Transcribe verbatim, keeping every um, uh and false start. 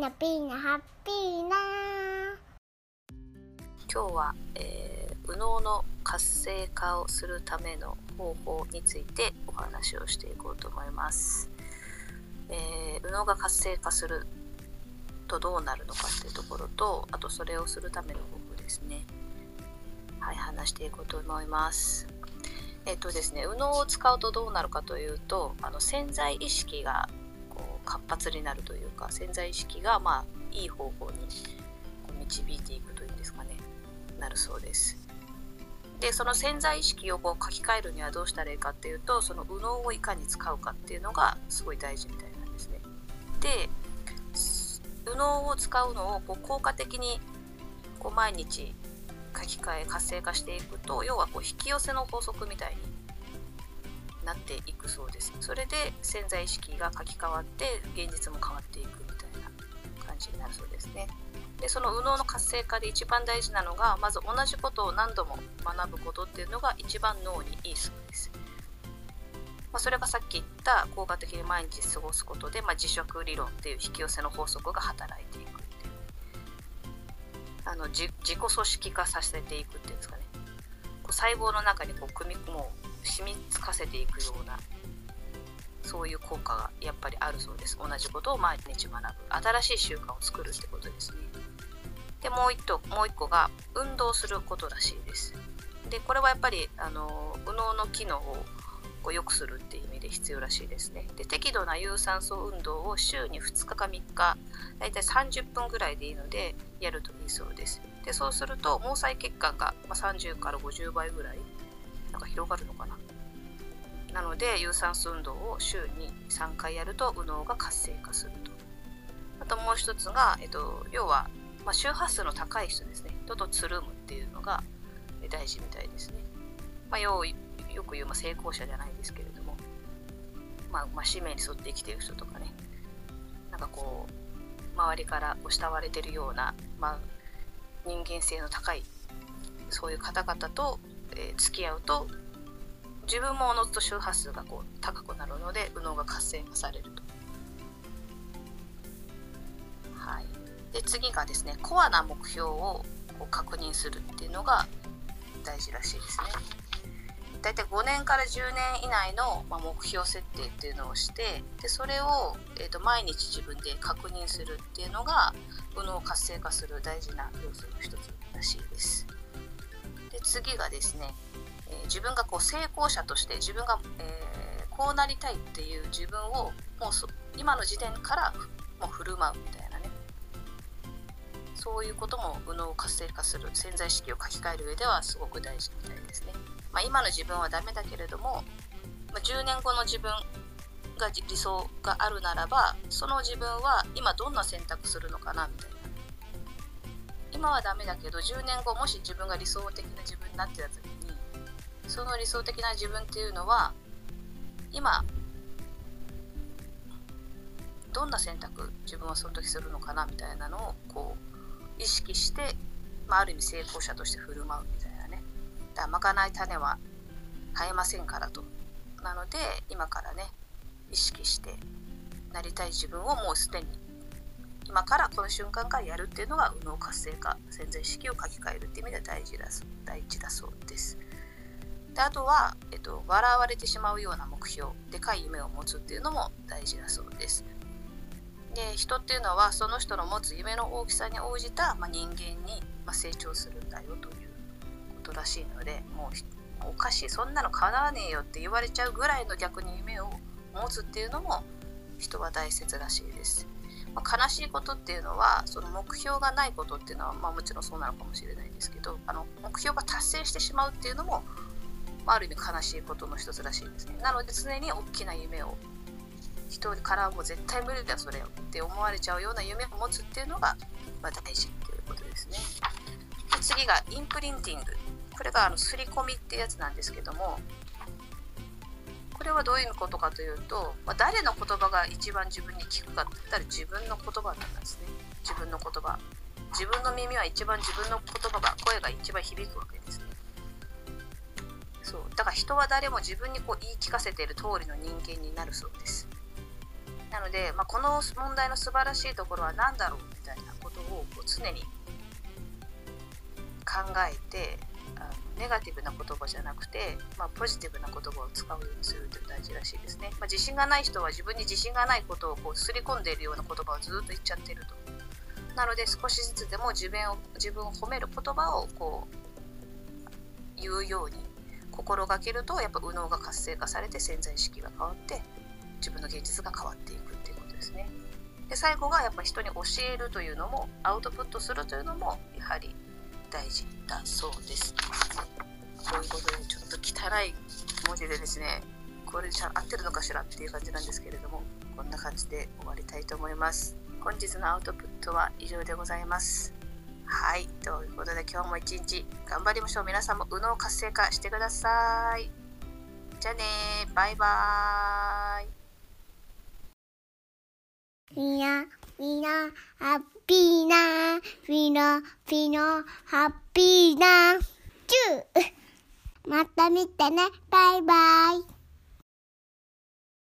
ーナピーナハッピーナ。今日は、えー、右脳の活性化をするための方法についてお話をしていこうと思います。えー、右脳が活性化するとどうなるのかっていうところと、あとそれをするための方法ですね。はい、話していこうと思います。えっとですね、右脳を使うとどうなるかというと、あの潜在意識がこう活発になるというか、潜在意識がまあいい方向にこう導いていくというんですかね、なるそうです。で、その潜在意識をこう書き換えるにはどうしたらいいかっていうと、その右脳をいかに使うかっていうのがすごい大事みたいなんですね。で、右脳を使うのをこう効果的にこう毎日書き換え活性化していくと、要はこう引き寄せの法則みたいになっていくそうです。それで潜在意識が書き換わって現実も変わっていくみたいな感じになるそうですね。で、その右脳の活性化で一番大事なのが、まず同じことを何度も学ぶことっていうのが一番脳にいいそうです。まあ、それがさっき言った効果的に毎日過ごすことで、まあ、磁石理論っていう引き寄せの法則が働いていく、あの自己組織化させていくっていうんですかね、こう細胞の中にこう組みもう染みつかせていくような、そういう効果がやっぱりあるそうです。同じことを毎日学ぶ、新しい習慣を作るってことですね。で、もう一個、もう一個が運動することらしいです。で、これはやっぱりあの右脳の機能をこう良くするっていう意味で必要らしいですね。で、適度な有酸素運動を週にふつかかみっか、だいたいさんじゅっぷんぐらいでいいのでやるといいそうです。で、そうすると毛細血管がさんじゅうからごじゅうばいぐらいなんか広がるのかな。なので有酸素運動を週にさんかいやると右脳が活性化すると。あともう一つが、えっと、要は、まあ、周波数の高い人ですね、人とつるむっていうのが大事みたいですね。まあ、要よく言う、まあ、成功者じゃないですけれども、まあ、まあ使命に沿って生きている人とかね、なんかこう周りから慕われているような、まあ、人間性の高いそういう方々と、えー、付き合うと自分もおのずと周波数がこう高くなるので右脳が活性化されると。はい、で次がですね、コアな目標をこう確認するっていうのが大事らしいですね。だいたいごねんからじゅうねん以内の目標設定っていうのをして、でそれを、えー、と毎日自分で確認するっていうのが右脳を活性化する大事な要素の一つらしいです。で次がですね、えー、自分がこう成功者として自分が、えー、こうなりたいっていう自分をもうそ今の時点からもう振る舞うみたいなね、そういうことも右脳を活性化する、潜在意識を書き換える上ではすごく大事みたいですね。まあ、今の自分はダメだけれども、まあ、じゅうねんごの自分が理想があるならば、その自分は今どんな選択するのかなみたいな。今はダメだけどじゅうねんご、もし自分が理想的な自分になってた時に、その理想的な自分っていうのは今どんな選択自分はその時するのかなみたいなのをこう意識して、まあ、ある意味成功者として振る舞うみたいな。まかない種は生えませんからと。なので今からね、意識してなりたい自分をもうすでに今からこの瞬間からやるっていうのが右脳活性化、潜在意識を書き換えるっていう意味では大事だ、大事だそうです。であとは、えっと、笑われてしまうような目標、でかい夢を持つっていうのも大事だそうです。で人っていうのはその人の持つ夢の大きさに応じた、まあ、人間に、まあ、成長するんだよというらしいので、もうおかしい、そんなの叶わねえよって言われちゃうぐらいの逆に夢を持つっていうのも人は大切らしいです。まあ、悲しいことっていうのはその目標がないことっていうのは、まあ、もちろんそうなのかもしれないんですけど、あの目標が達成してしまうっていうのも、まあ、ある意味悲しいことの一つらしいですね。なので常に大きな夢を、人からもう絶対無理だそれって思われちゃうような夢を持つっていうのが、まあ、大事っていうことですね。で次がインプリンティング、これがあの刷り込みってやつなんですけども、これはどういうことかというと、まあ、誰の言葉が一番自分に効くかって言ったら自分の言葉なんですね。自分の言葉、自分の耳は一番自分の言葉が、声が一番響くわけですね。そうだから人は誰も自分にこう言い聞かせている通りの人間になるそうです。なので、まあ、この問題の素晴らしいところは何だろうみたいなことをこう常に考えて、あのネガティブな言葉じゃなくて、まあ、ポジティブな言葉を使うようにするというのが大事らしいですね。まあ、自信がない人は自分に自信がないことをこう刷り込んでいるような言葉をずっと言っちゃってると。なので少しずつでも自分を自分を褒める言葉をこう言うように心がけると、やっぱ右脳が活性化されて潜在意識が変わって自分の現実が変わっていくっていうことですね。で最後がやっぱ人に教えるというのもアウトプットするというのもやはり大事だそうです。こういうことでちょっと汚い文字でですね、これで合ってるのかしらっていう感じなんですけれども、こんな感じで終わりたいと思います。本日のアウトプットは以上でございます。はい、ということで今日も一日頑張りましょう。皆さんも右脳活性化してください。じゃあねー、バイバーイ。みんな、みんな、ハッピーな、みんな、みんな、ハッピーな、チュー。また見てね、バイバイ。